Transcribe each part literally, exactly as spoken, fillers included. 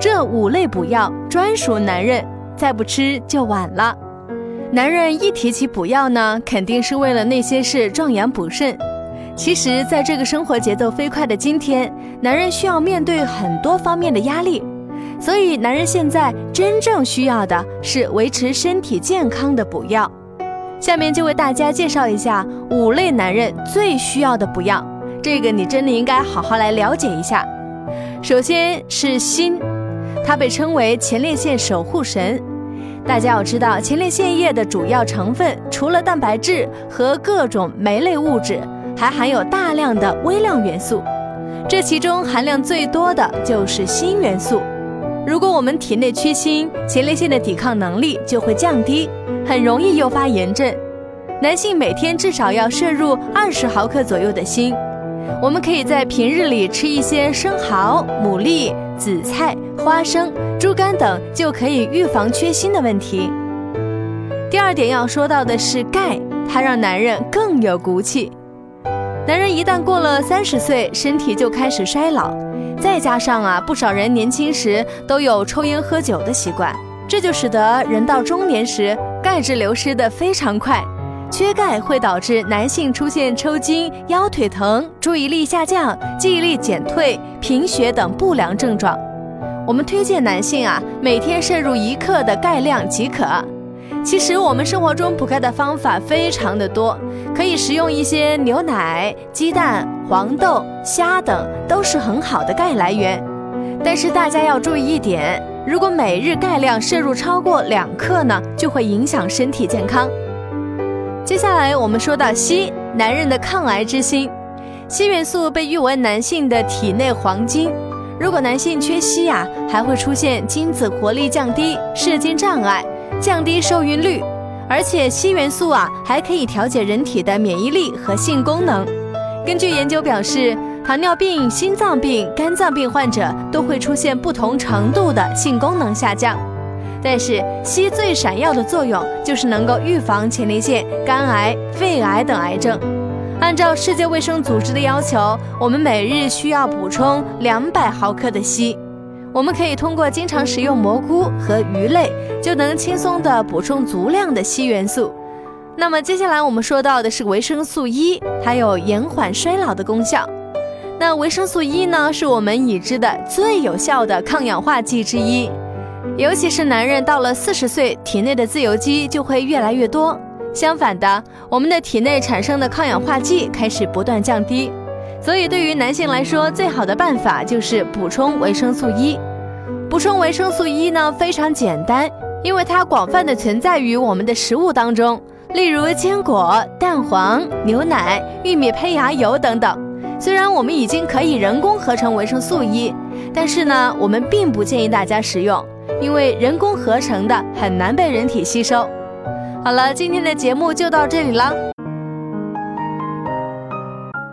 这五类补药专属男人，再不吃就晚了。男人一提起补药呢，肯定是为了那些事壮阳补肾。其实在这个生活节奏飞快的今天，男人需要面对很多方面的压力，所以男人现在真正需要的是维持身体健康的补药。下面就为大家介绍一下五类男人最需要的补药，这个你真的应该好好来了解一下。首先是锌，它被称为前列腺守护神。大家要知道，前列腺液的主要成分除了蛋白质和各种酶类物质，还含有大量的微量元素，这其中含量最多的就是锌元素。如果我们体内缺锌，前列腺的抵抗能力就会降低，很容易诱发炎症。男性每天至少要摄入二十毫克左右的锌。我们可以在平日里吃一些生蚝、牡蛎、紫菜、花生、猪肝等，就可以预防缺锌的问题。第二点要说到的是钙，它让男人更有骨气。男人一旦过了三十岁，身体就开始衰老，再加上啊，不少人年轻时都有抽烟喝酒的习惯，这就使得人到中年时钙质流失的非常快。缺钙会导致男性出现抽筋、腰腿疼、注意力下降、记忆力减退、贫血等不良症状。我们推荐男性啊，每天摄入一克的钙量即可。其实我们生活中补钙的方法非常的多，可以食用一些牛奶、鸡蛋、黄豆、虾等，都是很好的钙来源。但是大家要注意一点，如果每日钙量摄入超过两克呢，就会影响身体健康。接下来我们说到硒，男人的抗癌之心。硒元素被誉为男性的体内黄金。如果男性缺硒啊，还会出现精子活力降低、射精障碍、降低受孕率。而且硒元素啊，还可以调节人体的免疫力和性功能。根据研究表示，糖尿病、心脏病、肝脏病患者都会出现不同程度的性功能下降。但是硒最闪耀的作用就是能够预防前列腺、肝癌、肺癌等癌症。按照世界卫生组织的要求，我们每日需要补充两百毫克的硒。我们可以通过经常食用蘑菇和鱼类，就能轻松地补充足量的硒元素。那么接下来我们说到的是维生素 E， 它有延缓衰老的功效。那维生素 E 呢，是我们已知的最有效的抗氧化剂之一。尤其是男人到了四十岁，体内的自由基就会越来越多。相反的，我们的体内产生的抗氧化剂开始不断降低。所以对于男性来说，最好的办法就是补充维生素 E。补充维生素 E 呢，非常简单，因为它广泛的存在于我们的食物当中，例如坚果、蛋黄、牛奶、玉米胚芽油等等。虽然我们已经可以人工合成维生素 E， 但是呢，我们并不建议大家食用。因为人工合成的很难被人体吸收。好了，今天的节目就到这里了。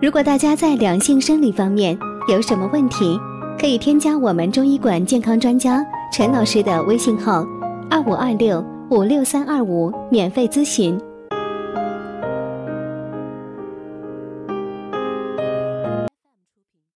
如果大家在两性生理方面有什么问题，可以添加我们中医馆健康专家陈老师的微信号二五二六五六三二五免费咨询。